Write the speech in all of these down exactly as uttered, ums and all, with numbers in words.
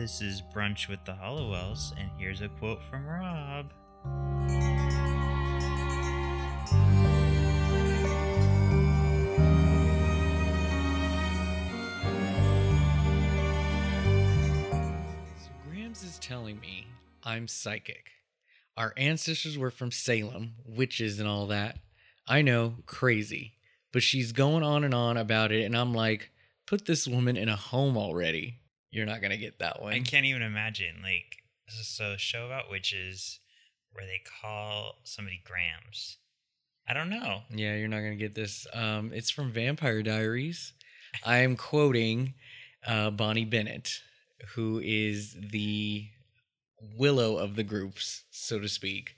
This is Brunch with the Halliwells, and here's a quote from Rob. So Grams is telling me I'm psychic. Our ancestors were from Salem, witches and all that. I know, crazy. But she's going on and on about it, and I'm like, put this woman in a home already. You're not going to get that one. I can't even imagine. Like, this is a show about witches where they call somebody Grams. I don't know. Yeah, you're not going to get this. Um, it's from Vampire Diaries. I am quoting uh, Bonnie Bennett, who is the Willow of the groups, so to speak,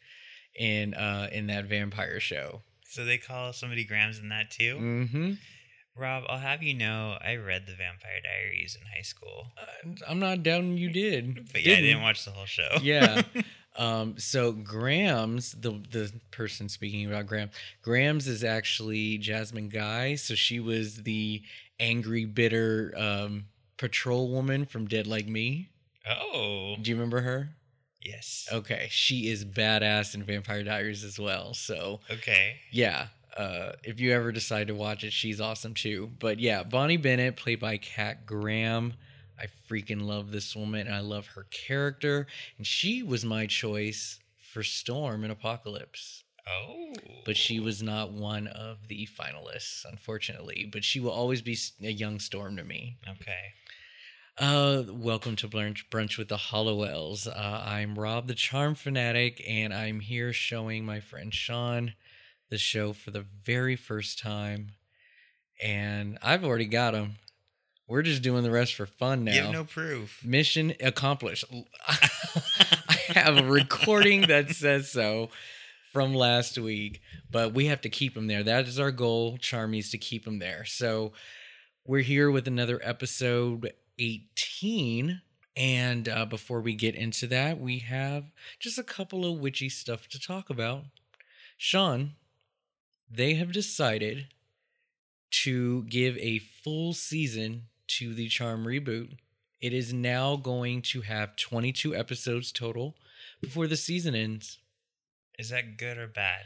in uh, in that vampire show. So they call somebody Grams in that too? Mm-hmm. Rob, I'll have you know, I read the Vampire Diaries in high school. Uh, I'm not doubting you did. But yeah, didn't. I didn't watch the whole show. Yeah. um, so Grams, the the person speaking about Grams, Grams is actually Jasmine Guy. So she was the angry, bitter um, patrol woman from Dead Like Me. Oh. Do you remember her? Yes. Okay. She is badass in Vampire Diaries as well. So. Okay. Yeah. Uh, if you ever decide to watch it, she's awesome too. But yeah, Bonnie Bennett, played by Kat Graham. I freaking love this woman. And I love her character. And she was my choice for Storm in Apocalypse. Oh. But she was not one of the finalists, unfortunately. But she will always be a young Storm to me. Okay. Uh, welcome to Brunch, Brunch with the Halliwells. Uh, I'm Rob, the Charm Fanatic, and I'm here showing my friend Sean the show for the very first time. And I've already got him. We're just doing the rest for fun now. You have no proof. Mission accomplished. I have a recording that says so from last week, but we have to keep him there. That is our goal, Charmies, to keep him there. So we're here with another episode eighteen, and uh, before we get into that, we have just a couple of witchy stuff to talk about. Sean, they have decided to give a full season to the Charm reboot. It is now going to have twenty-two episodes total before the season ends. Is that good or bad?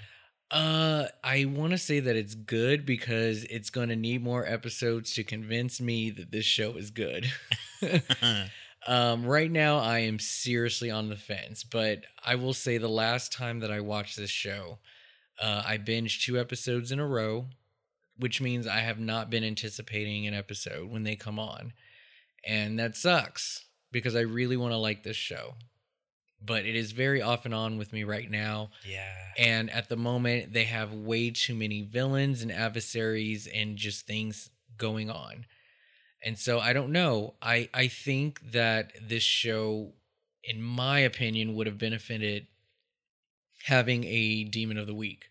Uh, I want to say that it's good because it's going to need more episodes to convince me that this show is good. um, right now, I am seriously on the fence, but I will say the last time that I watched this show, uh, I binged two episodes in a row, which means I have not been anticipating an episode when they come on. And that sucks because I really want to like this show. But it is very off and on with me right now. Yeah. And at the moment, they have way too many villains and adversaries and just things going on. And so I don't know. I, I think that this show, in my opinion, would have benefited having a Demon of the Week.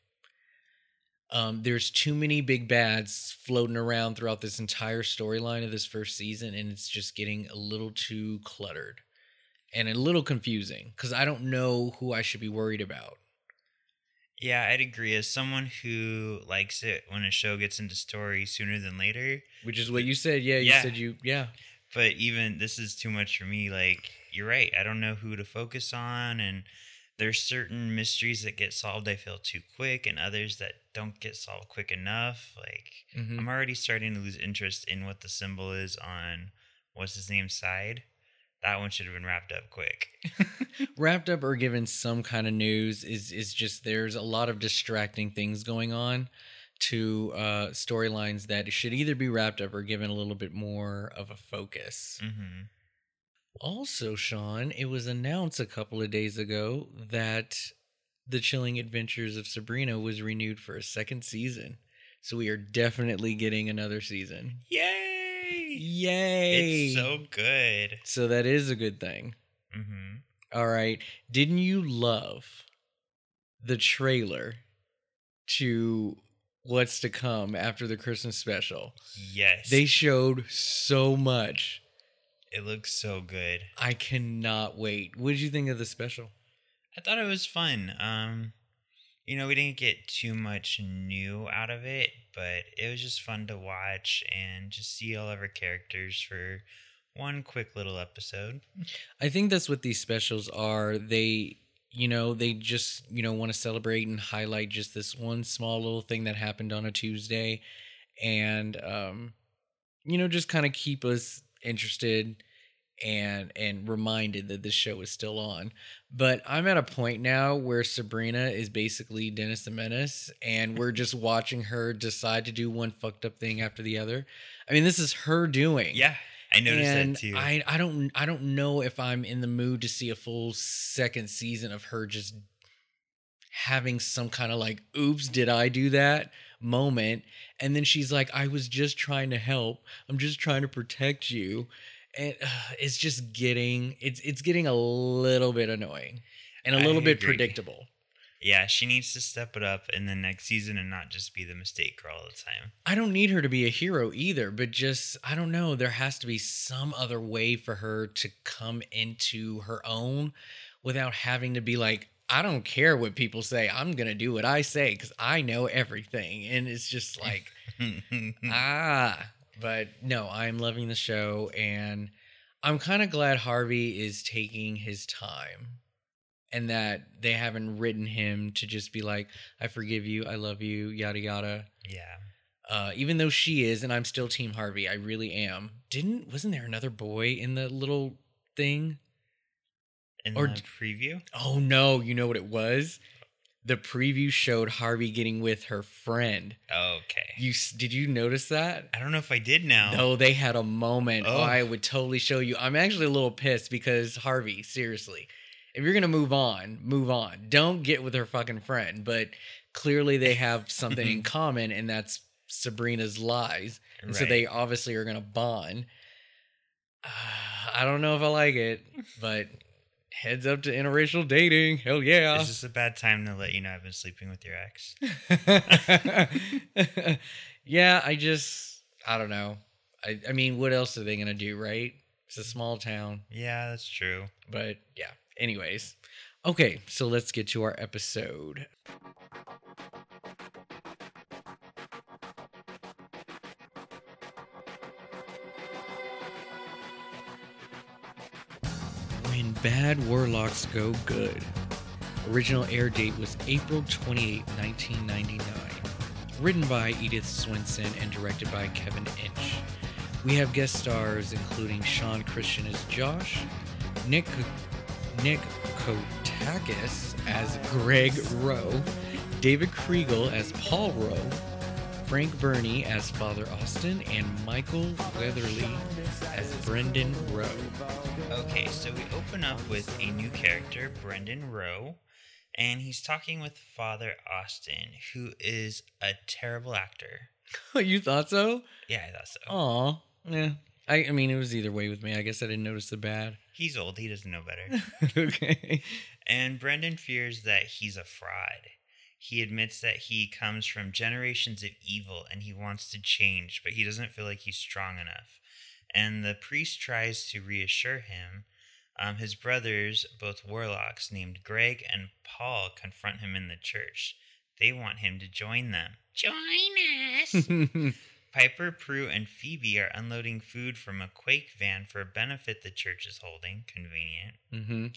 Um, there's too many big bads floating around throughout this entire storyline of this first season, and it's just getting a little too cluttered. And a little confusing because I don't know who I should be worried about. Yeah, I'd agree. As someone who likes it when a show gets into story sooner than later. Which is what you said. Yeah, you yeah. said you, yeah. But even this is too much for me. Like, you're right. I don't know who to focus on. And there's certain mysteries that get solved, I feel, too quick. And others that don't get solved quick enough. Like, mm-hmm. I'm already starting to lose interest in what the symbol is on what's his name's side. That one should have been wrapped up quick. Wrapped up or given some kind of news is is just there's a lot of distracting things going on to uh, storylines that should either be wrapped up or given a little bit more of a focus. Mm-hmm. Also, Sean, it was announced a couple of days ago that The Chilling Adventures of Sabrina was renewed for a second season. So we are definitely getting another season. Yay! Yay! It's so good. So that is a good thing. Mm-hmm. All right. Didn't you love the trailer to what's to come after the Christmas special? Yes. They showed so much. It looks so good. I cannot wait. What did you think of the special? I thought it was fun. Um, you know, we didn't get too much new out of it. But it was just fun to watch and just see all of our characters for One quick little episode. I think that's what these specials are. They, you know, they just, you know, want to celebrate and highlight just this one small little thing that happened on a Tuesday. And, um, you know, just kind of keep us interested and and reminded that this show is still on. But I'm at a point now where Sabrina is basically Dennis the Menace, and we're just watching her decide to do one fucked up thing after the other. I mean, this is her doing. Yeah, I noticed and that too. I, I don't I don't know if I'm in the mood to see a full second season of her just having some kind of like, oops, did I do that moment? And then she's like, I was just trying to help. I'm just trying to protect you. And uh, it's just getting, it's it's getting a little bit annoying and a little bit predictable. Yeah, she needs to step it up in the next season and not just be the mistake girl all the time. I don't need her to be a hero either, but just, I don't know, there has to be some other way for her to come into her own without having to be like, I don't care what people say, I'm going to do what I say because I know everything. And it's just like, ah... But no, I'm loving the show, and I'm kind of glad Harvey is taking his time and that they haven't written him to just be like, I forgive you, I love you, yada, yada. Yeah. Uh, even though she is, and I'm still Team Harvey, I really am. Didn't, wasn't there another boy in the little thing? In or, the preview? Oh, no, you know what it was? The preview showed Harvey getting with her friend. Okay. You did you notice that? I don't know if I did now. No, they had a moment. Oh. Oh, I would totally show you. I'm actually a little pissed because Harvey, seriously, if you're going to move on, move on. Don't get with her fucking friend. But clearly they have something in common, and that's Sabrina's lies. And right. So they obviously are going to bond. Uh, I don't know if I like it, but... Heads up to interracial dating. Hell yeah. Is this a bad time to let you know I've been sleeping with your ex? Yeah, I just, I don't know. I, I mean, what else are they going to do, right? It's a small town. Yeah, that's true. But yeah, anyways. Okay, so let's get to our episode. Bad Warlocks Go Good. Original air date was April twenty-eighth, nineteen ninety-nine. Written by Edith Swenson and directed by Kevin Inch. We have guest stars including Sean Christian as Josh, Nick Nick Kotakis as Greg Rowe, David Kriegel as Paul Rowe, Frank Burney as Father Austin, and Michael Weatherly as Brendan Rowe. Okay, so we open up with a new character, Brendan Rowe, and he's talking with Father Austin, who is a terrible actor. You thought so? Yeah, I thought so. Aw, yeah. I, I mean, it was either way with me. I guess I didn't notice the bad. He's old. He doesn't know better. Okay. And Brendan fears that he's a fraud. He admits that he comes from generations of evil and he wants to change, but he doesn't feel like he's strong enough. And the priest tries to reassure him. Um, his brothers, both warlocks named Greg and Paul, confront him in the church. They want him to join them. Join us! Piper, Prue, and Phoebe are unloading food from a Quake van for a benefit the church is holding. Convenient. Mm-hmm.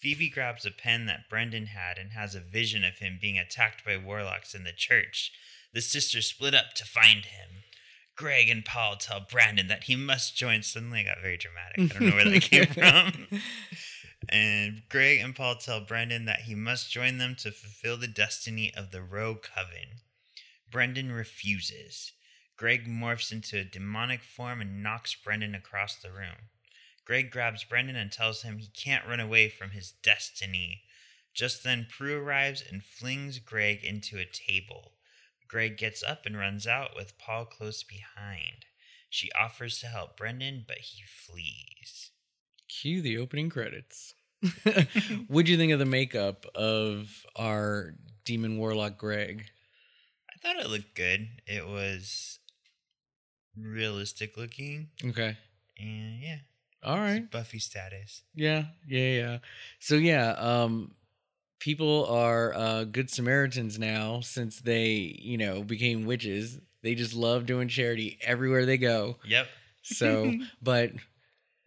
Phoebe grabs a pen that Brendan had and has a vision of him being attacked by warlocks in the church. The sisters split up to find him. Greg and Paul tell Brendan that he must join. Suddenly I got very dramatic. I don't know where that came from. And Greg and Paul tell Brendan that he must join them to fulfill the destiny of the Roe Coven. Brendan refuses. Greg morphs into a demonic form and knocks Brendan across the room. Greg grabs Brendan and tells him he can't run away from his destiny. Just then, Prue arrives and flings Greg into a table. Greg gets up and runs out with Paul close behind. She offers to help Brendan, but he flees. Cue the opening credits. What'd you think of the makeup of our demon warlock Greg? I thought it looked good. It was realistic looking. Okay. And yeah. All right. It's Buffy status. Yeah, yeah, yeah. So yeah, um, people are uh, good Samaritans now since they, you know, became witches. They just love doing charity everywhere they go. Yep. So, but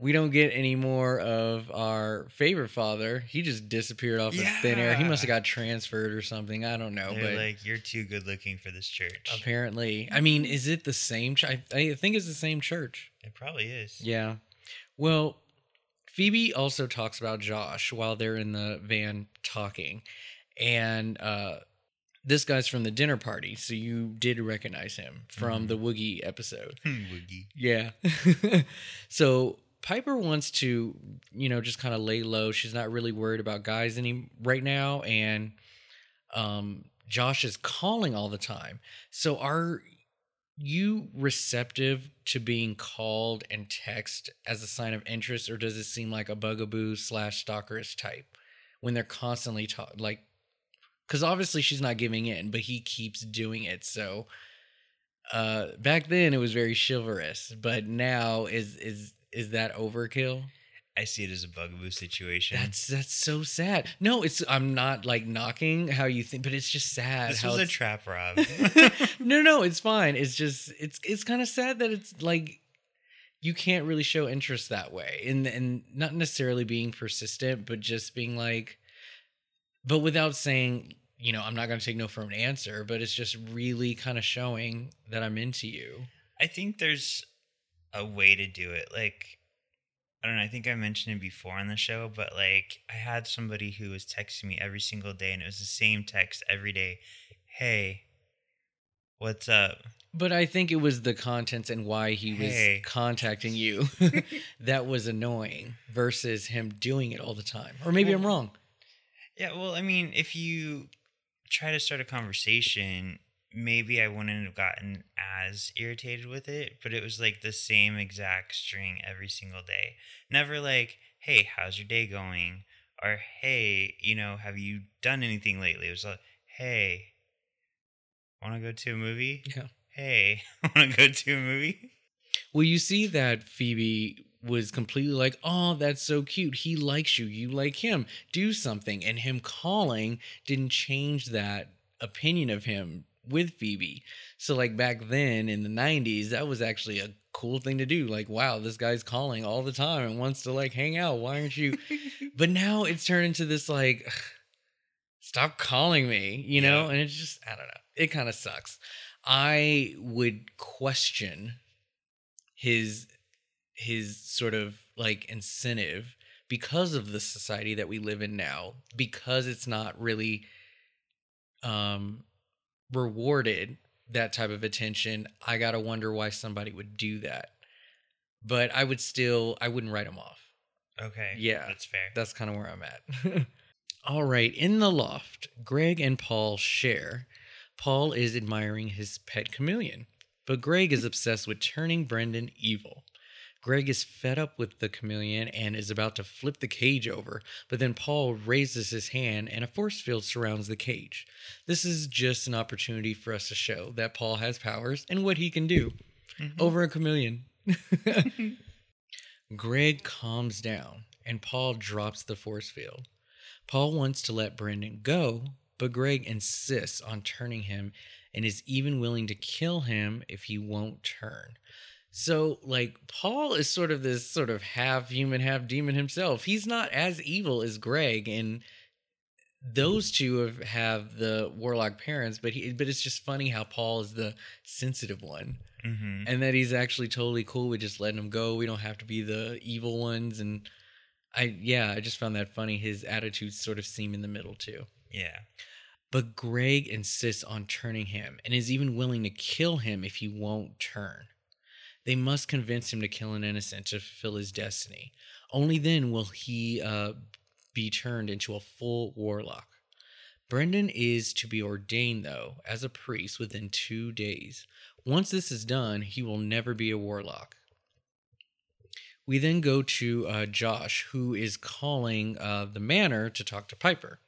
we don't get any more of our favorite father. He just disappeared off yeah. of thin air. He must have got transferred or something. I don't know. They're but like, you're too good looking for this church. Apparently. I mean, is it the same? Ch- I, I think it's the same church. It probably is. Yeah. Well, Phoebe also talks about Josh while they're in the van talking. And uh, this guy's from the dinner party. So you did recognize him from mm. the Woogie episode. Woogie. Yeah. So Piper wants to, you know, just kind of lay low. She's not really worried about guys any right now. And um, Josh is calling all the time. So are you receptive to being called and text as a sign of interest? Or does it seem like a bugaboo slash stalkerish type when they're constantly ta- like, because obviously she's not giving in, but he keeps doing it. So uh, back then it was very chivalrous, but now is, is, Is that overkill? I see it as a bugaboo situation. That's that's so sad. No, it's I'm not like knocking how you think, but it's just sad. This how was a trap, Rob. no, no, it's fine. It's just it's it's kind of sad that it's like you can't really show interest that way, and and not necessarily being persistent, but just being like, but without saying, you know, I'm not going to take no for an answer. But it's just really kind of showing that I'm into you. I think there's a way to do it. Like, I don't know, I think I mentioned it before on the show, but like I had somebody who was texting me every single day and it was the same text every day. Hey, what's up? But I think it was the contents and why he hey. was contacting you that was annoying versus him doing it all the time. Or maybe well, I'm wrong. Yeah, well, I mean, if you try to start a conversation, maybe I wouldn't have gotten as irritated with it, but it was like the same exact string every single day. Never like, hey, how's your day going? Or, hey, you know, have you done anything lately? It was like, hey, want to go to a movie? Yeah. Hey, want to go to a movie? Well, you see that Phoebe was completely like, oh, that's so cute. He likes you. You like him. Do something. And him calling didn't change that opinion of him with Phoebe. So like back then in the nineties, that was actually a cool thing to do. Like, wow, this guy's calling all the time and wants to like hang out. Why aren't you? But now it's turned into this like, stop calling me, you know? Yeah. And it's just, I don't know. It kind of sucks. I would question his, his sort of like incentive because of the society that we live in now, because it's not really, um, rewarded that type of attention. I gotta wonder why somebody would do that, but I would still I wouldn't write them off. Okay, yeah, that's fair. That's kind of where I'm at. All right, in the loft, Greg and Paul share. Paul is admiring his pet chameleon, but Greg is obsessed with turning Brendan evil. Greg is fed up with the chameleon and is about to flip the cage over, but then Paul raises his hand and a force field surrounds the cage. This is just an opportunity for us to show that Paul has powers and what he can do mm-hmm. over a chameleon. Greg calms down and Paul drops the force field. Paul wants to let Brendan go, but Greg insists on turning him and is even willing to kill him if he won't turn. So, like, Paul is sort of this sort of half-human, half-demon himself. He's not as evil as Greg, and those two have, have the warlock parents, but he, but it's just funny how Paul is the sensitive one, mm-hmm. and that he's actually totally cool with just letting him go. We don't have to be the evil ones, and I, yeah, I just found that funny. His attitudes sort of seem in the middle, too. Yeah. But Greg insists on turning him, and is even willing to kill him if he won't turn. They must convince him to kill an innocent to fulfill his destiny. Only then will he uh, be turned into a full warlock. Brendan is to be ordained, though, as a priest within two days. Once this is done, he will never be a warlock. We then go to uh, Josh, who is calling uh, the manor to talk to Piper.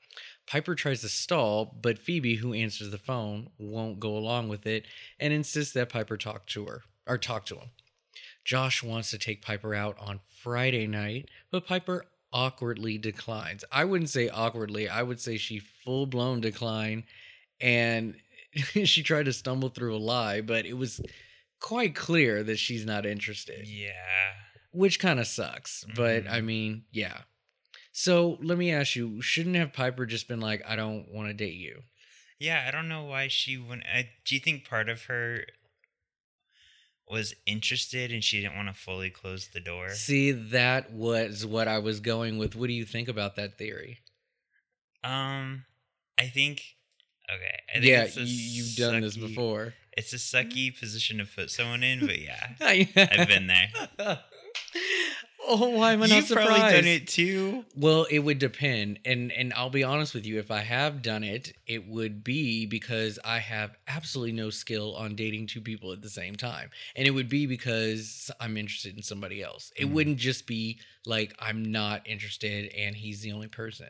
Piper tries to stall, but Phoebe, who answers the phone, won't go along with it and insists that Piper talk to her. or talk to him. Josh wants to take Piper out on Friday night, but Piper awkwardly declines. I wouldn't say awkwardly. I would say she full-blown declined, and she tried to stumble through a lie, but it was quite clear that she's not interested. Yeah. which kind of sucks. But mm-hmm. I mean, yeah. So let me ask you, shouldn't have Piper just been like, I don't want to date you? Yeah, I don't know why she wouldn't. I, do you think part of her was interested and she didn't want to fully close the door? See, that was what I was going with. What do you think about that theory? Um, I think, okay. I think yeah, it's you, you've done sucky, this before. It's a sucky position to put someone in, but yeah, I've been there. Oh, why am I not surprised? You've probably done it too. Well, it would depend. And and I'll be honest with you, if I have done it, it would be because I have absolutely no skill on dating two people at the same time. And it would be because I'm interested in somebody else. It mm. wouldn't just be like, I'm not interested and he's the only person.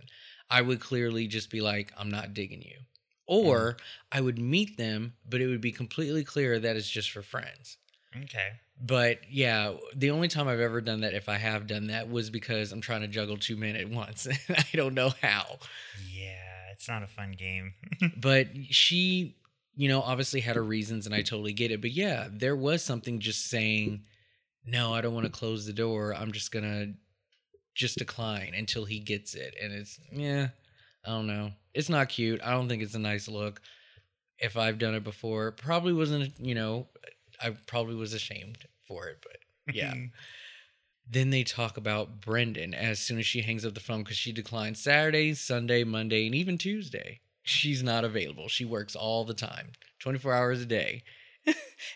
I would clearly just be like, I'm not digging you. Or mm. I would meet them, but it would be completely clear that it's just for friends. Okay. But yeah, the only time I've ever done that, if I have done that, was because I'm trying to juggle two men at once. I don't know how. Yeah, it's not a fun game. But she, you know, obviously had her reasons and I totally get it. But yeah, there was something just saying, no, I don't want to close the door. I'm just going to just decline until he gets it. And it's, yeah, I don't know. It's not cute. I don't think it's a nice look. If I've done it before, probably wasn't, you know, I probably was ashamed for it, but yeah. Then they talk about Brendan as soon as she hangs up the phone because she declined Saturday, Sunday, Monday, and even Tuesday. She's not available. She works all the time, twenty-four hours a day.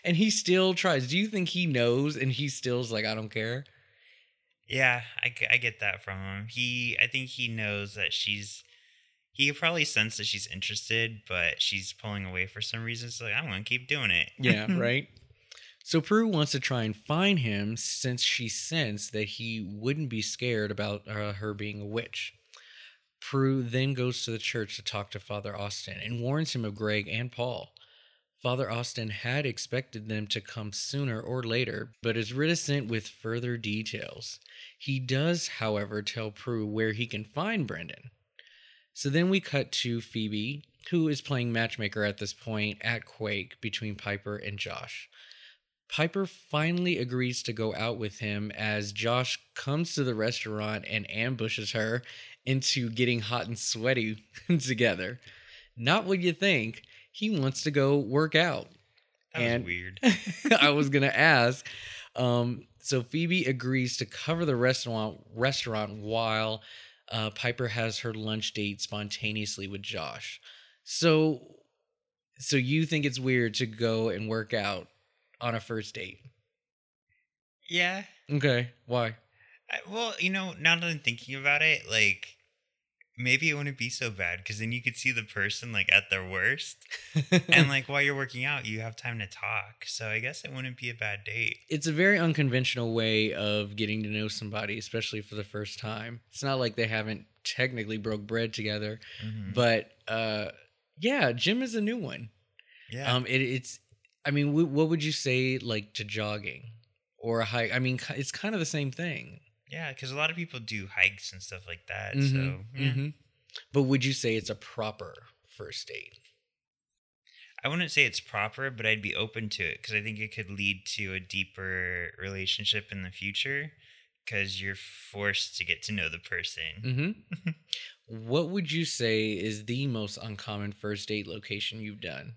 And he still tries. Do you think he knows and he still's like, I don't care? Yeah, I, I get that from him. He, I think he knows that she's... He probably senses that she's interested, but she's pulling away for some reason. It's like, I'm going to keep doing it. Yeah, right? So Prue wants to try and find him since she sensed that he wouldn't be scared about uh, her being a witch. Prue then goes to the church to talk to Father Austin and warns him of Greg and Paul. Father Austin had expected them to come sooner or later, but is reticent with further details. He does, however, tell Prue where he can find Brendan. So then we cut to Phoebe, who is playing matchmaker at this point at Quake between Piper and Josh. Piper finally agrees to go out with him as Josh comes to the restaurant and ambushes her into getting hot and sweaty together. Not what you think. He wants to go work out. That and was weird. I was going to ask. Um, so Phoebe agrees to cover the restaurant restaurant while uh, Piper has her lunch date spontaneously with Josh. So, so you think it's weird to go and work out on a first date? Yeah. Okay. Why? I, well, you know, now that I'm thinking about it, like, maybe it wouldn't be so bad because then you could see the person, like, at their worst. And, like, while you're working out, you have time to talk. So I guess it wouldn't be a bad date. It's a very unconventional way of getting to know somebody, especially for the first time. It's not like they haven't technically broke bread together. Mm-hmm. But, uh, yeah, gym is a new one. Yeah. Um, it, it's... I mean, what would you say, like, to jogging or a hike? I mean, it's kind of the same thing. Yeah, because a lot of people do hikes and stuff like that. Mm-hmm, so, yeah. Mm-hmm. But would you say it's a proper first date? I wouldn't say it's proper, but I'd be open to it because I think it could lead to a deeper relationship in the future because you're forced to get to know the person. Mm-hmm. What would you say is the most uncommon first date location you've done?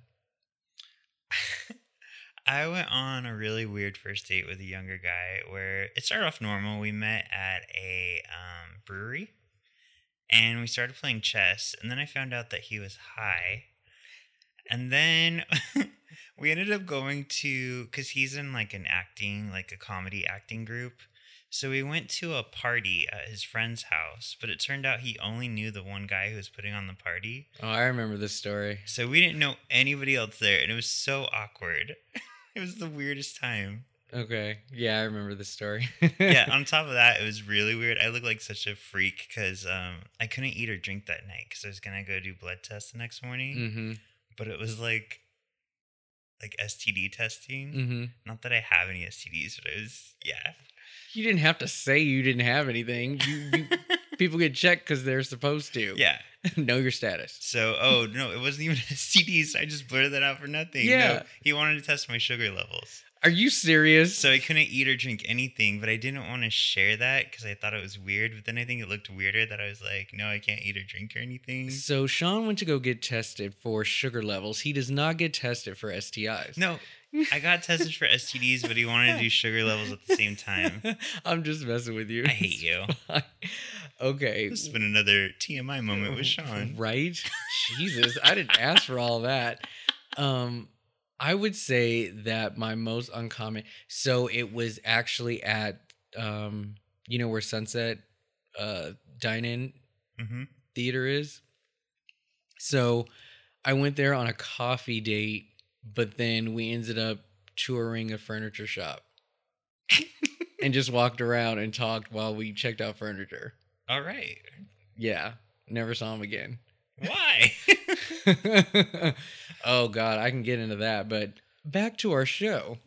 I went on a really weird first date with a younger guy where it started off normal. We met at a um, brewery and we started playing chess, and then I found out that he was high, and then we ended up going to, because he's in like an acting, like a comedy acting group, so we went to a party at his friend's house, but it turned out he only knew the one guy who was putting on the party. Oh, I remember this story. So we didn't know anybody else there, and it was so awkward. It was the weirdest time. Okay. Yeah, I remember this story. Yeah, on top of that, it was really weird. I looked like such a freak because um, I couldn't eat or drink that night because I was going to go do blood tests the next morning. Mm-hmm. But it was like... like S T D testing. Mm-hmm. Not that I have any S T Ds, but it was, yeah. You didn't have to say you didn't have anything. You, you people get checked because they're supposed to. Yeah. Know your status. So, oh, no, it wasn't even S T D, so I just blurted that out for nothing. Yeah. No, he wanted to test my sugar levels. Are you serious? So I couldn't eat or drink anything, but I didn't want to share that because I thought it was weird. But then I think it looked weirder that I was like, no, I can't eat or drink or anything. So Sean went to go get tested for sugar levels. He does not get tested for S T Is. No, I got tested for S T Ds, but he wanted to do sugar levels at the same time. I'm just messing with you. I hate you. Okay. This has been another T M I moment with Sean. Right? Jesus, I didn't ask for all that. Um... I would say that my most uncommon, so it was actually at, um, you know, where Sunset uh, Dine-In mm-hmm. Theater is. So I went there on a coffee date, but then we ended up touring a furniture shop and just walked around and talked while we checked out furniture. All right. Yeah. Never saw him again. Why? Oh, God, I can get into that, but back to our show.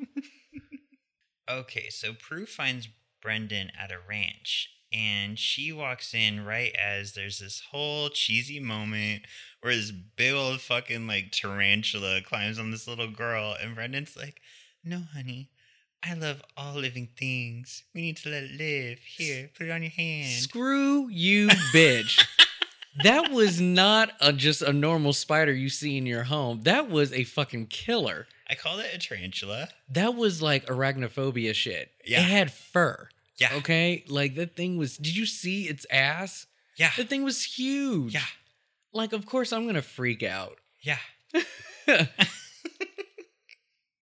Okay, so Prue finds Brendan at a ranch, and she walks in right as there's this whole cheesy moment where this big old fucking, like, tarantula climbs on this little girl, and Brendan's like, no, honey, I love all living things. We need to let it live. Here, put it on your hand. Screw you, bitch. That was not a, just a normal spider you see in your home. That was a fucking killer. I call it a tarantula. That was like arachnophobia shit. Yeah. It had fur. Yeah. Okay? Like, that thing was... Did you see its ass? Yeah. That thing was huge. Yeah. Like, of course I'm gonna freak out. Yeah.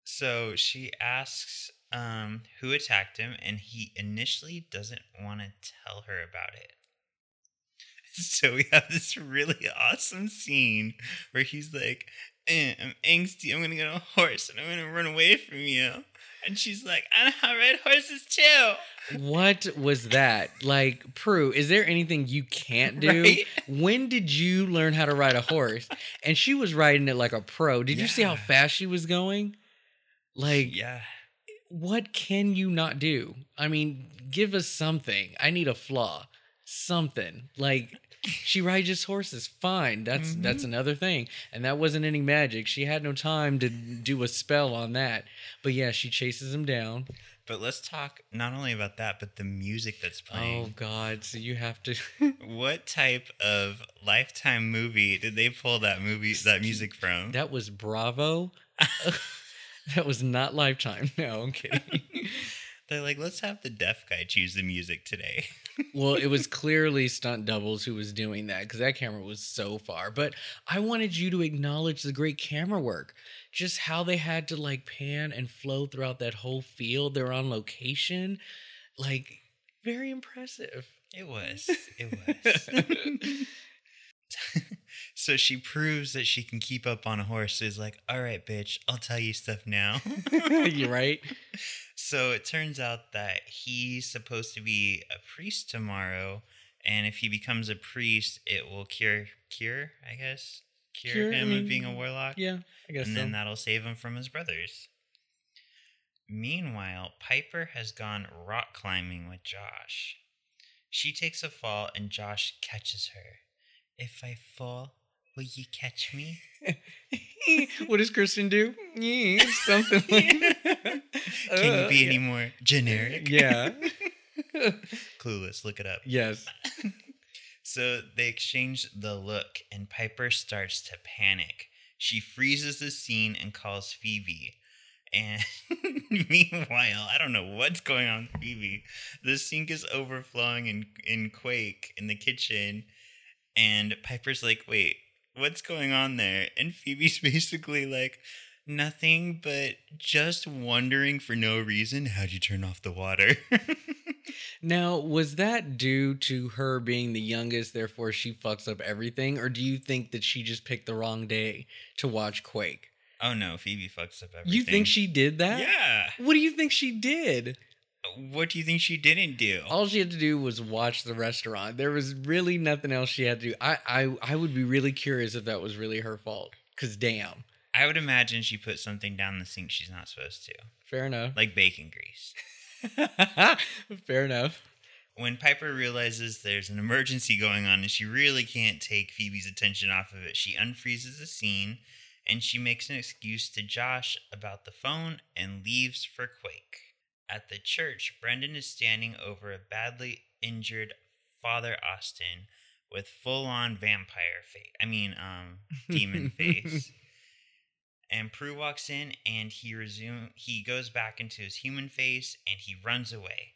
So she asks um, who attacked him, and he initially doesn't want to tell her about it. So we have this really awesome scene where he's like, eh, I'm angsty. I'm going to get on a horse and I'm going to run away from you. And she's like, I know how to ride horses too. What was that? Like, Prue, is there anything you can't do? Right? When did you learn how to ride a horse? And she was riding it like a pro. Did yeah. you see how fast she was going? Like, yeah. What can you not do? I mean, give us something. I need a flaw. Something like she rides his horses fine. That's mm-hmm. that's another thing, and that wasn't any magic. She had no time to do a spell on that. But yeah, she chases him down. But let's talk not only about that, but the music that's playing. Oh God! So you have to. What type of Lifetime movie did they pull that movie that music from? That was Bravo. That was not Lifetime. No, I'm kidding. They're like, let's have the deaf guy choose the music today. Well, it was clearly stunt doubles who was doing that because that camera was so far. But I wanted you to acknowledge the great camera work. Just how they had to like pan and flow throughout that whole field. They're on location. Like, very impressive. It was. It was. So she proves that she can keep up on a horse. So he's like, all right, bitch, I'll tell you stuff now. You're right. So it turns out that he's supposed to be a priest tomorrow. And if he becomes a priest, it will cure, cure, I guess, cure, cure him I mean, of being a warlock. Yeah, I guess so. And then so. That'll save him from his brothers. Meanwhile, Piper has gone rock climbing with Josh. She takes a fall and Josh catches her. If I fall, will you catch me? What does Kristen do? Something like that. Can you be yeah. any more generic? Yeah. Clueless, look it up. Yes. So they exchange the look, and Piper starts to panic. She freezes the scene and calls Phoebe. And meanwhile, I don't know what's going on with Phoebe. The sink is overflowing in, in Quake in the kitchen. And Piper's like, wait, what's going on there? And Phoebe's basically like, nothing, but just wondering for no reason, how'd you turn off the water? Now, was that due to her being the youngest, therefore she fucks up everything? Or do you think that she just picked the wrong day to watch Quake? Oh, no, Phoebe fucks up everything. You think she did that? Yeah. What do you think she did? What do you think she didn't do? All she had to do was watch the restaurant. There was really nothing else she had to do. I I, I would be really curious if that was really her fault. Because damn. I would imagine she put something down the sink she's not supposed to. Fair enough. Like bacon grease. Fair enough. When Piper realizes there's an emergency going on and she really can't take Phoebe's attention off of it, she unfreezes the scene and she makes an excuse to Josh about the phone and leaves for Quake. At the church, Brendan is standing over a badly injured Father Austin with full-on vampire face. I mean, um, demon face. And Prue walks in, and he resume. He goes back into his human face, and he runs away.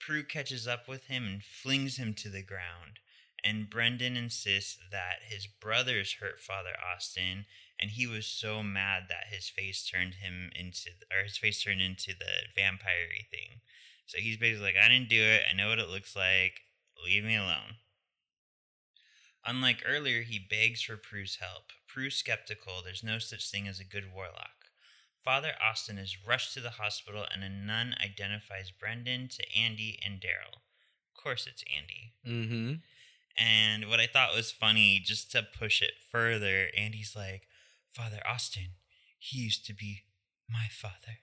Prue catches up with him and flings him to the ground. And Brendan insists that his brothers hurt Father Austin, and he was so mad that his face turned him into, or his face turned into the vampire-y thing. So he's basically like, "I didn't do it. I know what it looks like. Leave me alone." Unlike earlier, he begs for Prue's help. Prue's skeptical. There's no such thing as a good warlock. Father Austin is rushed to the hospital, and a nun identifies Brendan to Andy and Daryl. Of course, it's Andy. Mm-hmm. And what I thought was funny, just to push it further, Andy's like, "Father Austin, he used to be my father."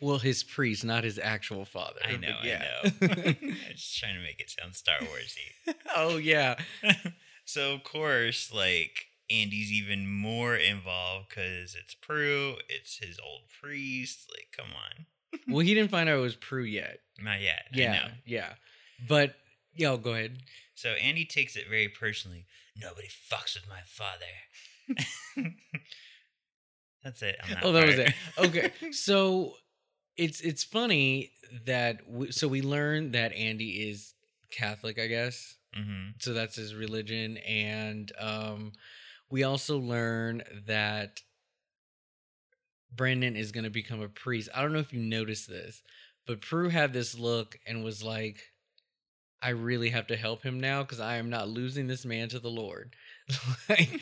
Well, his priest, not his actual father. I know, yeah. I know. I'm just trying to make it sound Star Wars-y. Oh, yeah. So, of course, like, Andy's even more involved because it's Prue, it's his old priest. Like, come on. Well, he didn't find out it was Prue yet. Not yet. Yeah, I know. Yeah. But, yeah, I'll go ahead. So, Andy takes it very personally. Nobody fucks with my father. That's it. That oh, that part. was it. Okay, so it's it's funny that we, so we learned that Andy is Catholic, I guess. Mm-hmm. So that's his religion, and um, we also learn that Brendan is going to become a priest. I don't know if you noticed this, but Prue had this look and was like, "I really have to help him now because I am not losing this man to the Lord." Like,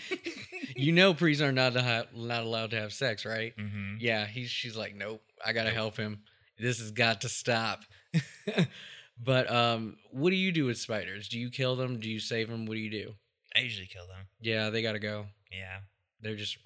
you know, priests are not ha- not allowed to have sex, right? Mm-hmm. Yeah, he's she's like, nope, I gotta nope. help him. This has got to stop. But um, what do you do with spiders? Do you kill them? Do you save them? What do you do? I usually kill them. Yeah, they gotta go. Yeah, they're just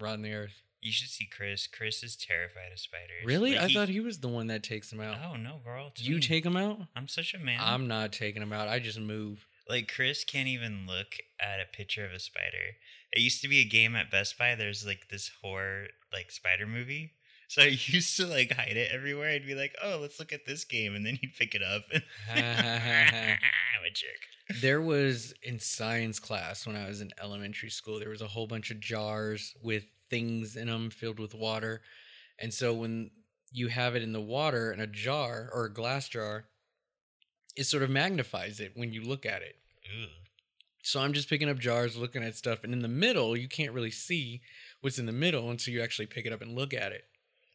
rotting the earth. You should see Chris. Chris is terrified of spiders. Really? Like I he... thought he was the one that takes them out. Oh no, girl! You me. take them out? I'm such a man. I'm not taking them out. I just move. Like, Chris can't even look at a picture of a spider. It used to be a game at Best Buy. There's, like, this horror, like, spider movie. So I used to, like, hide it everywhere. I'd be like, oh, let's look at this game. And then he'd pick it up. And I'm a jerk. There was, in science class when I was in elementary school, there was a whole bunch of jars with things in them filled with water. And so when you have it in the water in a jar or a glass jar, it sort of magnifies it when you look at it. Ew. So I'm just picking up jars, looking at stuff, and in the middle, you can't really see what's in the middle until you actually pick it up and look at it.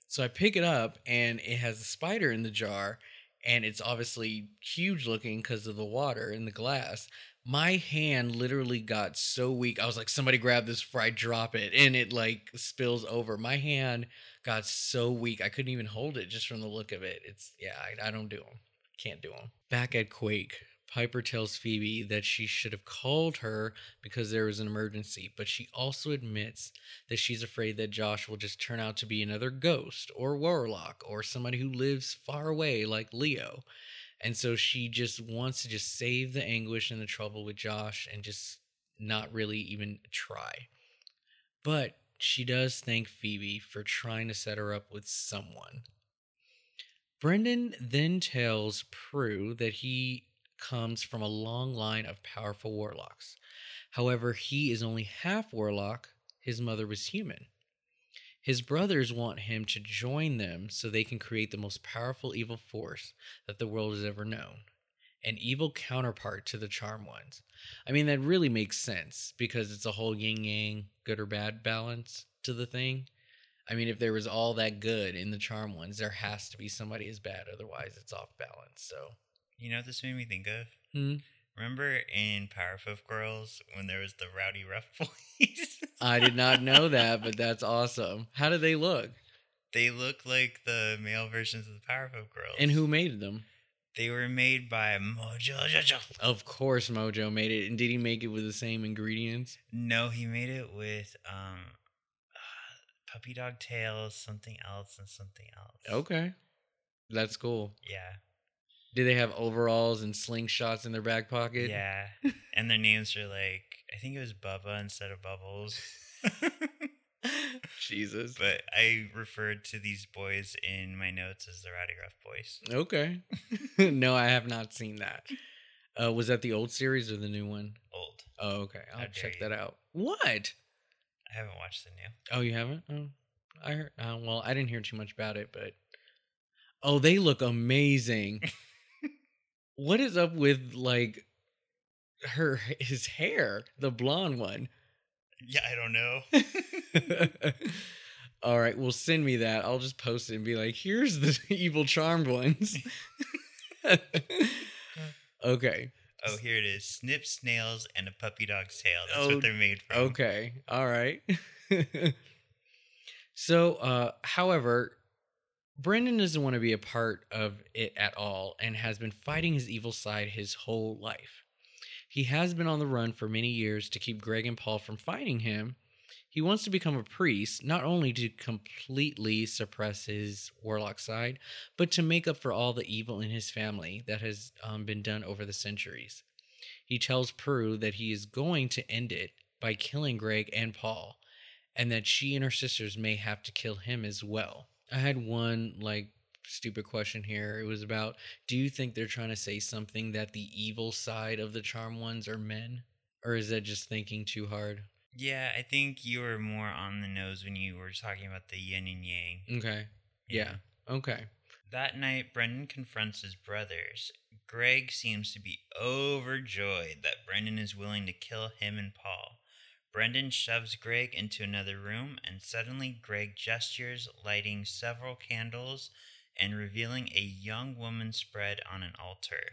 So I pick it up, and it has a spider in the jar, and it's obviously huge looking because of the water in the glass. My hand literally got so weak. I was like, somebody grab this before I drop it, and it, like, spills over. My hand got so weak. I couldn't even hold it just from the look of it. It's, yeah, I, I don't do them. Can't do them. Back at Quake, Piper tells Phoebe that she should have called her because there was an emergency, but she also admits that she's afraid that Josh will just turn out to be another ghost or warlock or somebody who lives far away like Leo. And so she just wants to just save the anguish and the trouble with Josh and just not really even try. But she does thank Phoebe for trying to set her up with someone. Brendan then tells Prue that he comes from a long line of powerful warlocks. However, he is only half warlock. His mother was human. His brothers want him to join them so they can create the most powerful evil force that the world has ever known, an evil counterpart to the Charmed Ones. I mean, that really makes sense because it's a whole yin-yang, good or bad balance to the thing. I mean, if there was all that good in the Charmed Ones, there has to be somebody as bad. Otherwise, it's off balance. So, you know what this made me think of? Hmm? Remember in Powerpuff Girls when there was the Rowdyruff Boys? I did not know that, but that's awesome. How do they look? They look like the male versions of the Powerpuff Girls. And who made them? They were made by Mojo. Of course Mojo made it. And did he make it with the same ingredients? No, he made it with... um. puppy dog tails, something else, and something else. Okay. That's cool. Yeah. Do they have overalls and slingshots in their back pocket? Yeah. And their names are like, I think it was Bubba instead of Bubbles. Jesus. But I referred to these boys in my notes as the Rowdyruff Boys. Okay. No, I have not seen that. Uh, was that the old series or the new one? Old. Oh, okay. I'll How check that out. What? I haven't watched the new. Oh, you haven't? Oh, I heard. Uh, well, I didn't hear too much about it, but oh, they look amazing. What is up with like her his hair, the blonde one? Yeah, I don't know. All right, well, send me that. I'll just post it and be like, here's the evil charmed ones. Okay. Oh, here it is. Snip, snails, and a puppy dog's tail. That's oh, what they're made from. Okay. All right. So, uh, however, Brendan doesn't want to be a part of it at all and has been fighting his evil side his whole life. He has been on the run for many years to keep Greg and Paul from finding him. He wants to become a priest, not only to completely suppress his warlock side, but to make up for all the evil in his family that has um, been done over the centuries. He tells Prue that he is going to end it by killing Greg and Paul, and that she and her sisters may have to kill him as well. I had one, like, stupid question here. It was about, do you think they're trying to say something that the evil side of the charm ones are men? Or is that just thinking too hard? Yeah, I think you were more on the nose when you were talking about the yin and yang. Okay. Yeah. yeah. Okay. That night, Brendan confronts his brothers. Greg seems to be overjoyed that Brendan is willing to kill him and Paul. Brendan shoves Greg into another room, and suddenly Greg gestures, lighting several candles and revealing a young woman spread on an altar.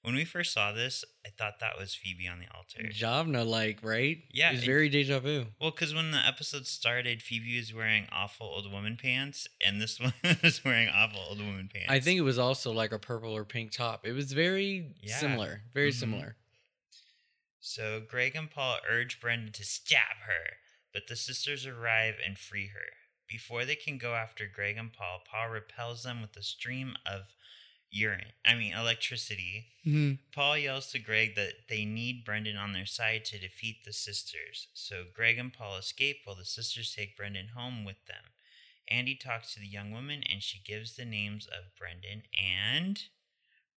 When we first saw this, I thought that was Phoebe on the altar. Javna-like, right? Yeah. It was very deja vu. Well, because when the episode started, Phoebe was wearing awful old woman pants, and this one was wearing awful old woman pants. I think it was also like a purple or pink top. It was very yeah. similar. Very mm-hmm. similar. So Greg and Paul urge Brendan to stab her, but the sisters arrive and free her. Before they can go after Greg and Paul, Paul repels them with a stream of urine. I mean, electricity. Mm-hmm. Paul yells to Greg that they need Brendan on their side to defeat the sisters. So Greg and Paul escape while the sisters take Brendan home with them. Andy talks to the young woman, and she gives the names of Brendan and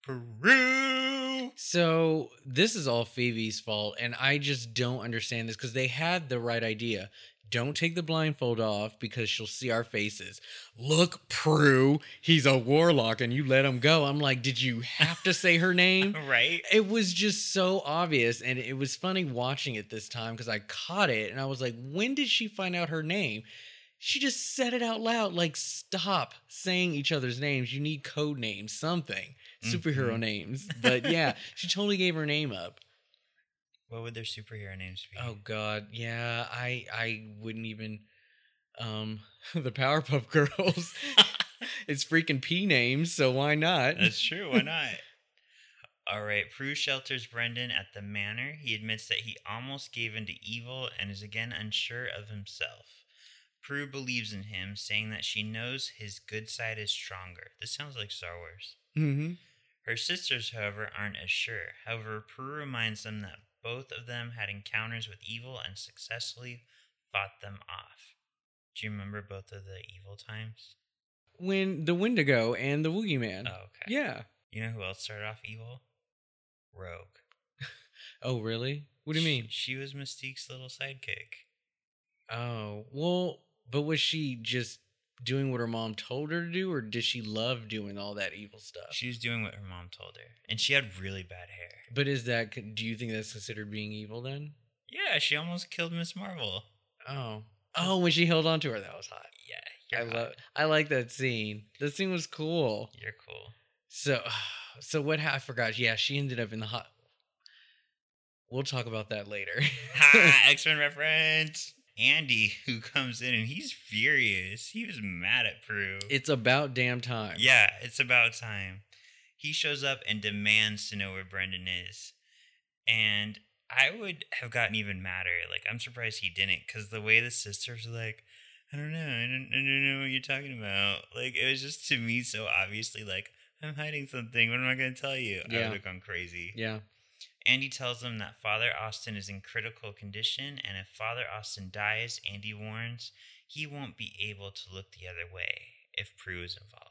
Prue. So this is all Phoebe's fault, and I just don't understand this because they had the right idea. Don't take the blindfold off because she'll see our faces. Look, Prue, he's a warlock and you let him go. I'm like, did you have to say her name? Right. It was just so obvious. And it was funny watching it this time because I caught it and I was like, when did she find out her name? She just said it out loud. Like, stop saying each other's names. You need code names, something, mm-hmm. superhero names. But yeah, she totally gave her name up. What would their superhero names be? Oh, God. Yeah, I I wouldn't even... Um, the Powerpuff Girls. It's freaking P names, so why not? That's true, why not? All right, Prue shelters Brendan at the manor. He admits that he almost gave in to evil and is again unsure of himself. Prue believes in him, saying that she knows his good side is stronger. This sounds like Star Wars. Mm-hmm. Her sisters, however, aren't as sure. However, Prue reminds them that both of them had encounters with evil and successfully fought them off. Do you remember both of the evil times? When the Wendigo and the Woogeyman. Oh, okay. Yeah. You know who else started off evil? Rogue. Oh, really? What do you she, mean? She was Mystique's little sidekick. Oh, well, but was she just doing what her mom told her to do, or did she love doing all that evil stuff? She was doing what her mom told her, and she had really bad hair. But is that, do you think that's considered being evil then? Yeah, she almost killed Miss Marvel. Oh. Oh, when she held on to her, that was hot. Yeah. I hot. love. I like that scene. That scene was cool. You're cool. So, so what, I forgot. Yeah, she ended up in the hot. We'll talk about that later. Ha! X-Men reference! Andy, who comes in, and he's furious. He was mad at Prue. It's about damn time. Yeah, it's about time. He shows up and demands to know where Brendan is. And I would have gotten even madder. Like, I'm surprised he didn't, because the way the sisters were like, I don't know, I don't, I don't know what you're talking about. Like, it was just, to me, so obviously, like, I'm hiding something. What am I going to tell you? Yeah. I would have gone crazy. Yeah. Andy tells them that Father Austin is in critical condition, and if Father Austin dies, Andy warns, he won't be able to look the other way if Prue is involved.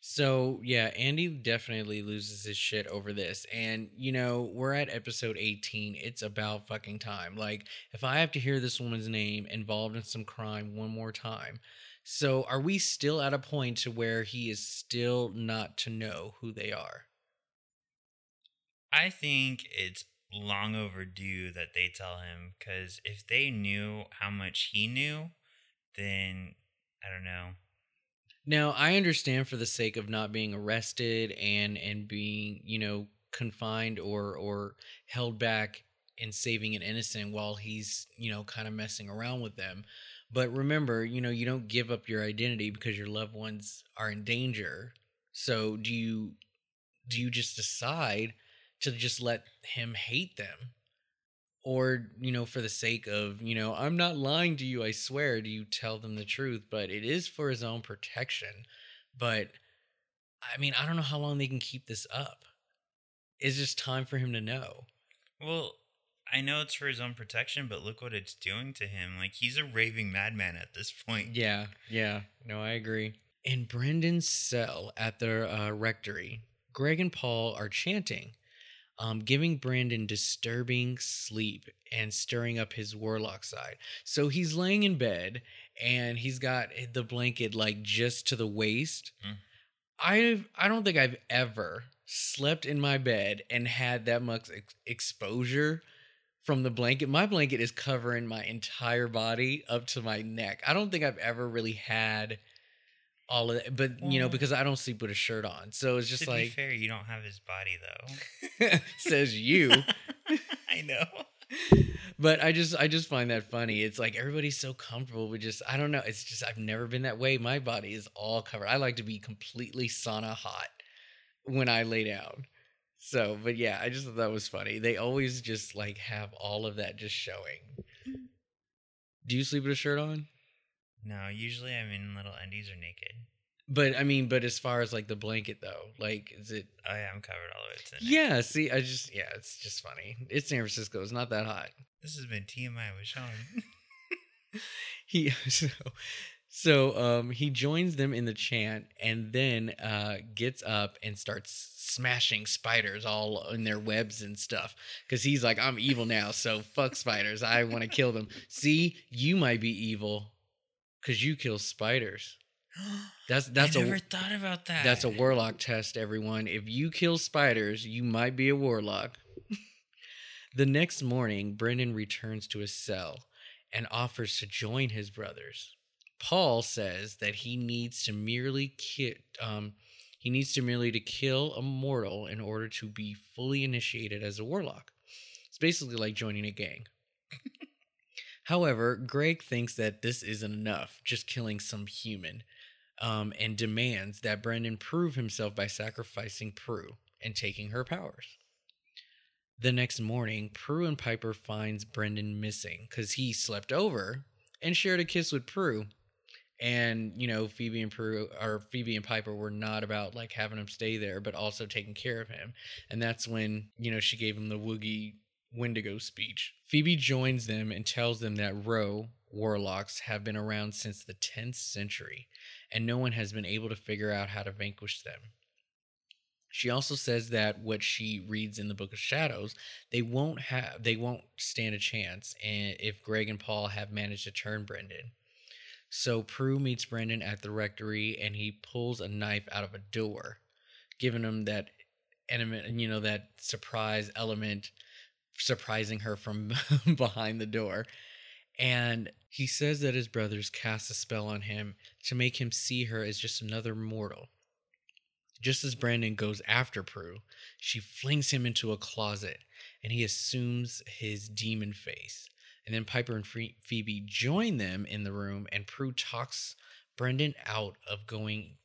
So, yeah, Andy definitely loses his shit over this. And, you know, we're at episode eighteen. It's about fucking time. Like, if I have to hear this woman's name involved in some crime one more time. So, are we still at a point to where he is still not to know who they are? I think it's long overdue that they tell him, because if they knew how much he knew, then I don't know. Now, I understand for the sake of not being arrested and, and being, you know, confined or, or held back and saving an innocent while he's, you know, kind of messing around with them. But remember, you know, you don't give up your identity because your loved ones are in danger. So do you, do you just decide to just let him hate them? Or, you know, for the sake of, you know, I'm not lying to you, I swear, do you tell them the truth? But it is for his own protection. But, I mean, I don't know how long they can keep this up. It's just time for him to know. Well, I know it's for his own protection, but look what it's doing to him. Like, he's a raving madman at this point. Yeah, yeah. No, I agree. In Brendan's cell at the uh, rectory, Greg and Paul are chanting, Um, giving Brendan disturbing sleep and stirring up his warlock side. So he's laying in bed and he's got the blanket like just to the waist. Mm. I I don't think I've ever slept in my bed and had that much ex- exposure from the blanket. My blanket is covering my entire body up to my neck. I don't think I've ever really had all of that, but you know, because I don't sleep with a shirt on, so it's just to like. To be fair, you don't have his body though. Says you. I know. But I just, I just find that funny. It's like everybody's so comfortable with just, I don't know. It's just I've never been that way. My body is all covered. I like to be completely sauna hot when I lay down. So, but yeah, I just thought that was funny. They always just like have all of that just showing. Do you sleep with a shirt on? No, usually I'm in little undies or naked. But I mean, but as far as like the blanket though, like is it? Oh yeah, I'm covered all the way to the neck. Yeah, see, I just yeah, it's just funny. It's San Francisco. It's not that hot. This has been T M I with Sean. he so so um he joins them in the chant and then uh gets up and starts smashing spiders all in their webs and stuff because he's like, I'm evil now, so fuck spiders. I want to kill them. See, you might be evil. Because you kill spiders. That's that's I never a, thought about that. That's a warlock test, everyone. If you kill spiders, you might be a warlock. The next morning, Brendan returns to his cell and offers to join his brothers. Paul says that he needs to merely ki- um, he needs to merely to kill a mortal in order to be fully initiated as a warlock. It's basically like joining a gang. However, Greg thinks that this isn't enough, just killing some human, um, and demands that Brendan prove himself by sacrificing Prue and taking her powers. The next morning, Prue and Piper finds Brendan missing because he slept over and shared a kiss with Prue. And, you know, Phoebe and Prue or Phoebe and Piper were not about like having him stay there, but also taking care of him. And that's when, you know, she gave him the woogie Wendigo speech. Phoebe joins them and tells them that Roe warlocks have been around since the tenth century, and no one has been able to figure out how to vanquish them. She also says that what she reads in the Book of Shadows, they won't have, they won't stand a chance if Greg and Paul have managed to turn Brendan. So Prue meets Brendan at the rectory, and he pulls a knife out of a door, giving him that element, you know, that surprise element. Surprising her from behind the door. And he says that his brothers cast a spell on him to make him see her as just another mortal. Just as Brendan goes after Prue, she flings him into a closet and he assumes his demon face. And then Piper and Phoebe join them in the room and Prue talks Brendan out of going,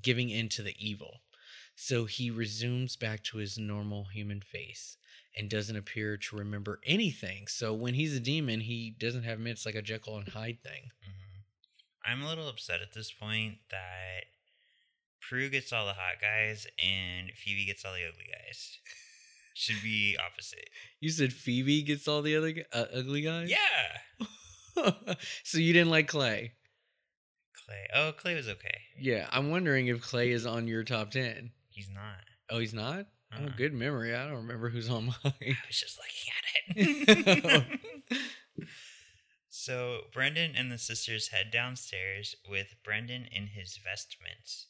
giving in to the evil. So he resumes back to his normal human face and doesn't appear to remember anything. So when he's a demon, he doesn't have mitts like a Jekyll and Hyde thing. Mm-hmm. I'm a little upset at this point that Prue gets all the hot guys and Phoebe gets all the ugly guys. should be opposite. You said Phoebe gets all the other uh, ugly guys? Yeah. So you didn't like Clay? Clay. Oh, Clay was okay. Yeah. I'm wondering if Clay is on your top ten. He's not. Oh, he's not? Uh-huh. Oh, good memory. I don't remember who's on mine. I was just looking at it. So Brendan and the sisters head downstairs with Brendan in his vestments.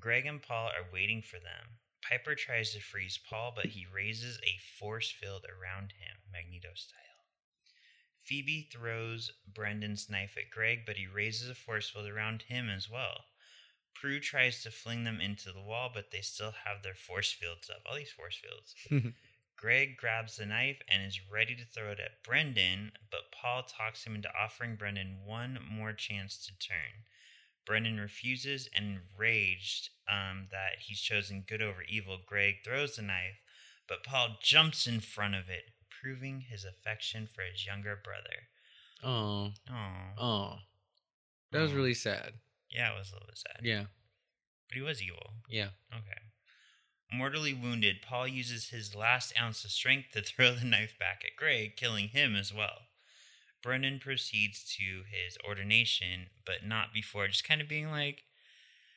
Greg and Paul are waiting for them. Piper tries to freeze Paul, but he raises a force field around him, Magneto style. Phoebe throws Brendan's knife at Greg, but he raises a force field around him as well. Prue tries to fling them into the wall, but they still have their force fields up. All these force fields. Greg grabs the knife and is ready to throw it at Brendan, but Paul talks him into offering Brendan one more chance to turn. Brendan refuses, and enraged um, that he's chosen good over evil, Greg throws the knife, but Paul jumps in front of it, proving his affection for his younger brother. Oh. Oh. Oh. That was really sad. Yeah, it was a little bit sad. Yeah. But he was evil. Yeah. Okay. Mortally wounded, Paul uses his last ounce of strength to throw the knife back at Greg, killing him as well. Brendan proceeds to his ordination, but not before just kind of being like,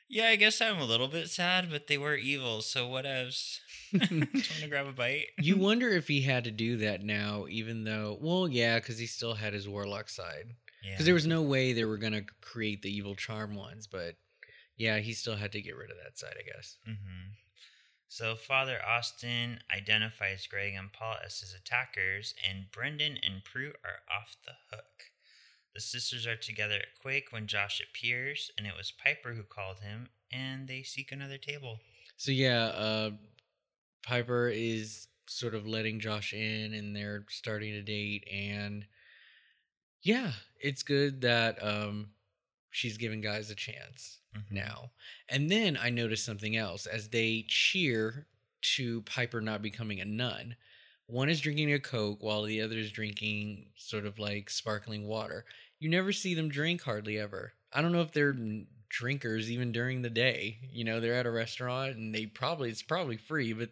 yeah, I guess I'm a little bit sad, but they were evil, so whatevs. Just want to grab a bite. You wonder if he had to do that now, even though, well, yeah, because he still had his warlock side. Because yeah. There was no way they were going to create the evil charm ones, but yeah, he still had to get rid of that side, I guess. Mm-hmm. So Father Austin identifies Greg and Paul as his attackers, and Brendan and Prue are off the hook. The sisters are together at Quake when Josh appears, and it was Piper who called him, and they seek another table. So yeah, uh, Piper is sort of letting Josh in, and they're starting a date, and yeah, it's good that um, she's giving guys a chance. Mm-hmm. Now. And then I noticed something else as they cheer to Piper not becoming a nun. One is drinking a Coke while the other is drinking sort of like sparkling water. You never see them drink hardly ever. I don't know if they're drinkers even during the day. You know, they're at a restaurant and they probably, it's probably free, but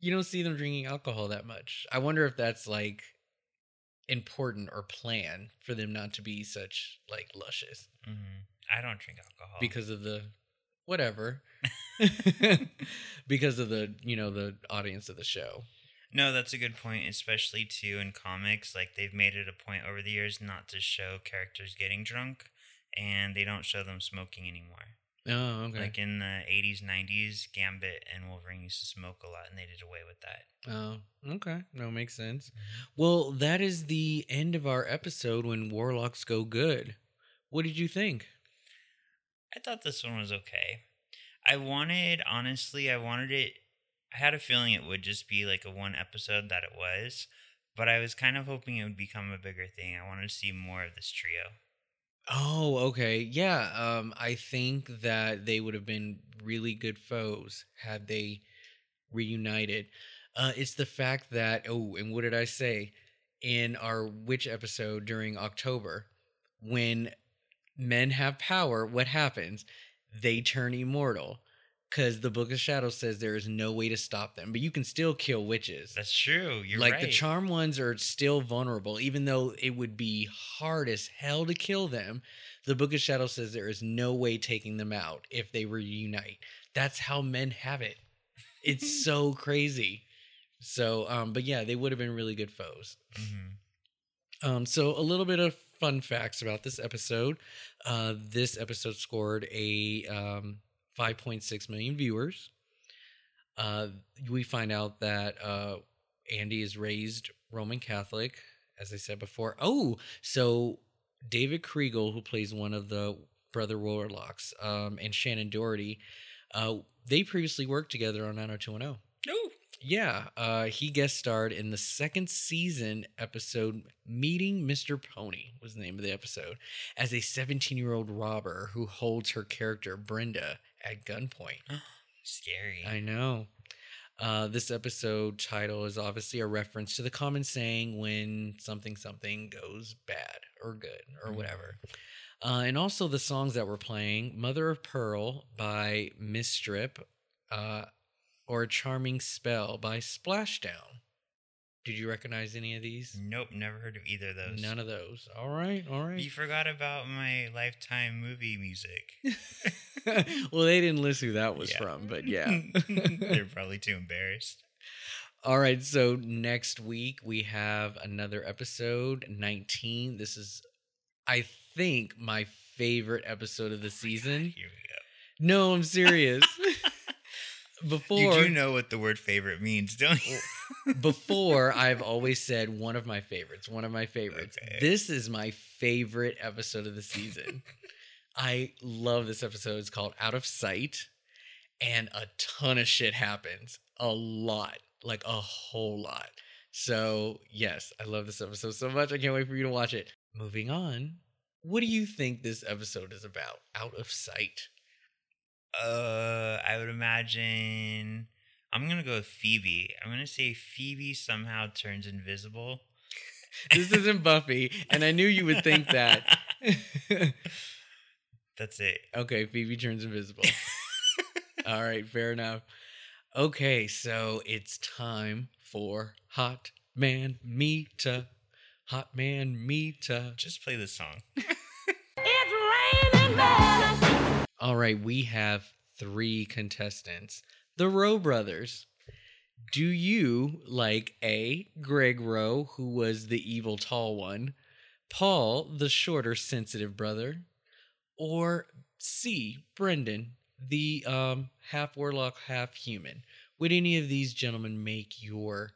you don't see them drinking alcohol that much. I wonder if that's like important or planned for them not to be such like luscious. Mm-hmm. I don't drink alcohol. Because of the, whatever. Because of the, you know, the audience of the show. No, that's a good point, especially, too, in comics. Like, they've made it a point over the years not to show characters getting drunk, and they don't show them smoking anymore. Oh, okay. Like, in the eighties, nineties, Gambit and Wolverine used to smoke a lot, and they did away with that. Oh, okay. No, makes sense. Well, that is the end of our episode when warlocks go good. What did you think? I thought this one was okay. I wanted, honestly, I wanted it, I had a feeling it would just be like a one episode that it was, but I was kind of hoping it would become a bigger thing. I wanted to see more of this trio. Oh, okay. Yeah, um, I think that they would have been really good foes had they reunited. Uh, it's the fact that, oh, and what did I say? In our witch episode during October, when men have power, what happens? They turn immortal because the Book of Shadows says there is no way to stop them, but you can still kill witches. That's true. You're like, right. Like the charm ones are still vulnerable, even though it would be hard as hell to kill them. The Book of Shadows says there is no way taking them out if they reunite. That's how men have it. It's so crazy. So, um, but yeah, they would have been really good foes. Mm-hmm. Um, so a little bit of fun facts about this episode. Uh, this episode scored a um, five point six million viewers. Uh, we find out that uh, Andy is raised Roman Catholic, as I said before. Oh, so David Kriegel, who plays one of the brother warlocks, um, and Shannon Doherty, uh, they previously worked together on nine oh two one oh. Oh. Yeah, uh, he guest starred in the second season episode, Meeting Mister Pony was the name of the episode, as a seventeen-year-old robber who holds her character, Brenda, at gunpoint. Scary. I know. Uh, this episode title is obviously a reference to the common saying when something something goes bad or good or mm-hmm. whatever. Uh, and also the songs that we're playing, Mother of Pearl by Miss Strip, uh, or Charming Spell by Splashdown. Did you recognize any of these? Nope, never heard of either of those. None of those. All right, all right. You forgot about my Lifetime movie music. Well, they didn't list who that was yeah. from, but yeah. They're probably too embarrassed. All right, so next week we have another episode, nineteen. This is, I think, my favorite episode of the oh season. God, here we go. No, I'm serious. Before you do know what the word favorite means, don't you? Before, I've always said one of my favorites, one of my favorites. Okay. This is my favorite episode of the season. I love this episode. It's called Out of Sight, and a ton of shit happens. A lot, like a whole lot. So, yes, I love this episode so much. I can't wait for you to watch it. Moving on, what do you think this episode is about? Out of Sight. Uh, I would imagine I'm gonna go with Phoebe. I'm gonna say Phoebe somehow turns invisible. This isn't Buffy, and I knew you would think that. That's it. Okay, Phoebe turns invisible. All right, fair enough. Okay, so it's time for Hot Man Meeta. Hot Man Meeta. Just play this song. It's raining men. All right, we have three contestants. The Rowe brothers. Do you like A, Greg Rowe, who was the evil tall one, Paul, the shorter sensitive brother, or C, Brendan, the um, half warlock, half human? Would any of these gentlemen make your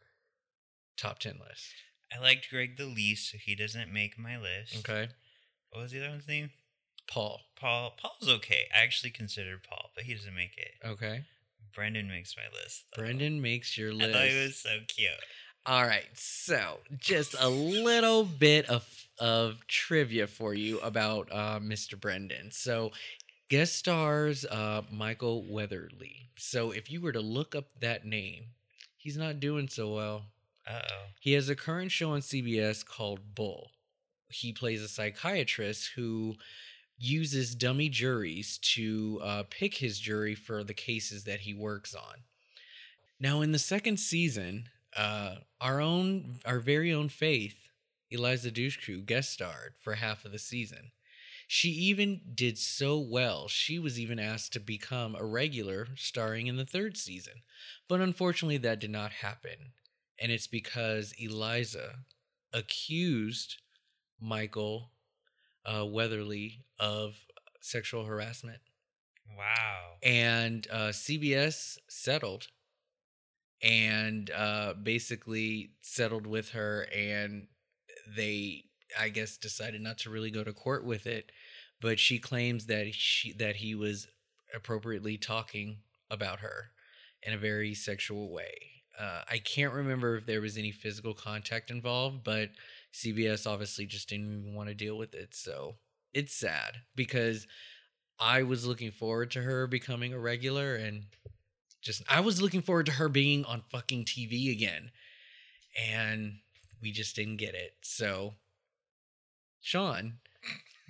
top ten list? I liked Greg the least, so he doesn't make my list. Okay. What was the other one's name? Paul. Paul. Paul's okay. I actually considered Paul, but he doesn't make it. Okay. Brendan makes my list, though. Brendan makes your list. I thought he was so cute. All right. So just a little bit of of trivia for you about uh, Mister Brendan. So guest stars uh, Michael Weatherly. So if you were to look up that name, he's not doing so well. Uh-oh. He has a current show on C B S called Bull. He plays a psychiatrist who uses dummy juries to uh, pick his jury for the cases that he works on. Now, in the second season, uh, our own, our very own Faith, Eliza Dushku, guest starred for half of the season. She even did so well, she was even asked to become a regular starring in the third season. But unfortunately, that did not happen. And it's because Eliza accused Michael Uh, Weatherly of sexual harassment. Wow. And uh, C B S settled and uh, basically settled with her, and they, I guess, decided not to really go to court with it. But she claims that she that he was appropriately talking about her in a very sexual way. Uh, I can't remember if there was any physical contact involved, but C B S obviously just didn't even want to deal with it, so it's sad because I was looking forward to her becoming a regular, and just I was looking forward to her being on fucking T V again, and we just didn't get it. So, Sean,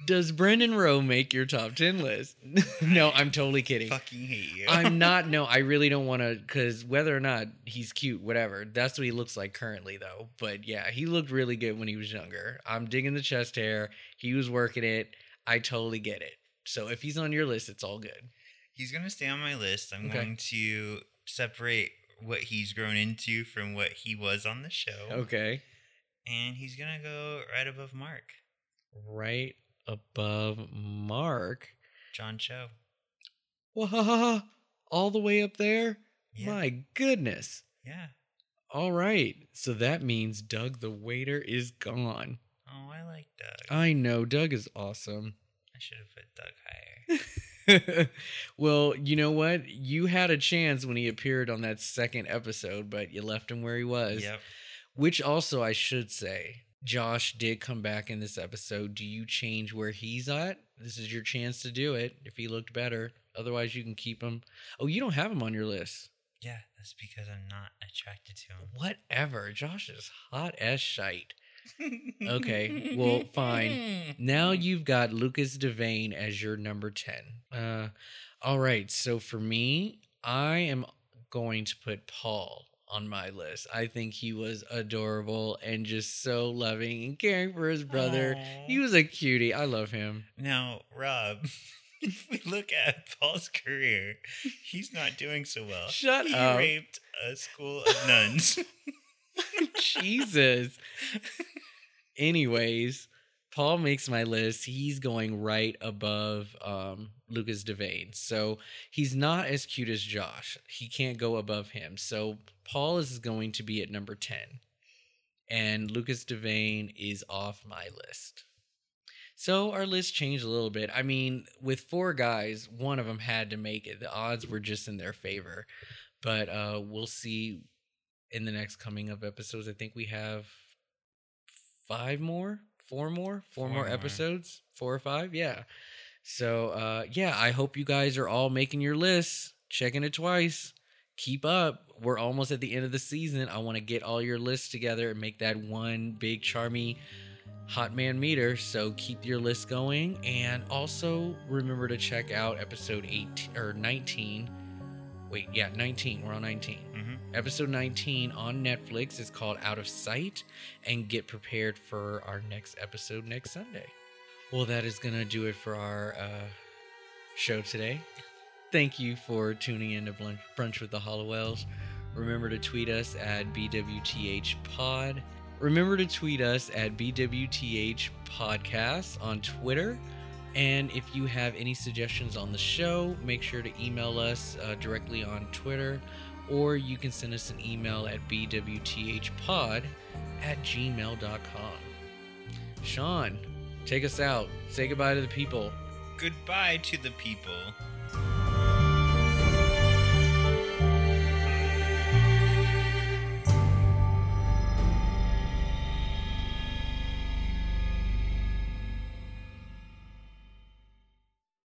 does Brendan Rowe make your top ten list? No, I'm totally kidding. Fucking hate you. I'm not. No, I really don't want to, because whether or not he's cute, whatever. That's what he looks like currently, though. But yeah, he looked really good when he was younger. I'm digging the chest hair. He was working it. I totally get it. So if he's on your list, it's all good. He's going to stay on my list. I'm okay. going to separate what he's grown into from what he was on the show. Okay. And he's going to go right above Mark. Right above Mark. John Cho. Whoa, all the way up there? Yeah. My goodness. Yeah. All right. So that means Doug the waiter is gone. Oh, I like Doug. I know. Doug is awesome. I should have put Doug higher. Well, you know what? You had a chance when he appeared on that second episode, but you left him where he was. Yep. Which also, I should say, Josh did come back in this episode. Do you change where he's at? This is your chance to do it if he looked better. Otherwise, you can keep him. Oh, you don't have him on your list. Yeah, that's because I'm not attracted to him. Whatever. Josh is hot as shite. Okay, well, fine. Now you've got Lucas Devane as your number ten. Uh, all right, so for me, I am going to put Paul on my list. I think he was adorable and just so loving and caring for his brother. Aww. He was a cutie. I love him. Now, Rob, if we look at Paul's career, he's not doing so well. Shut he up. He raped a school of nuns. Jesus. Anyways, Paul makes my list. He's going right above um, Lucas Devane. So he's not as cute as Josh. He can't go above him. So Paul is going to be at number ten. And Lucas Devane is off my list. So our list changed a little bit. I mean, with four guys, one of them had to make it. The odds were just in their favor. But uh, we'll see in the next coming up episodes. I think we have five more. Four more? Four, Four more, more episodes? Four or five? Yeah. So, uh, yeah, I hope you guys are all making your lists, checking it twice. Keep up. We're almost at the end of the season. I want to get all your lists together and make that one big, charmy, hot man meter. So keep your list going. And also remember to check out episode eight or nineteen. Wait, yeah, nineteen. We're on nineteen. Mm-hmm. Episode nineteen on Netflix is called Out of Sight, and get prepared for our next episode next Sunday. Well, that is going to do it for our uh, show today. Thank you for tuning in to Brunch with the Halliwells. Remember to tweet us at B W T H Pod. Remember to tweet us at B W T H Podcast on Twitter. And if you have any suggestions on the show, make sure to email us uh, directly on Twitter, or you can send us an email at B W T H pod at gmail dot com. Sean, take us out. Say goodbye to the people. Goodbye to the people.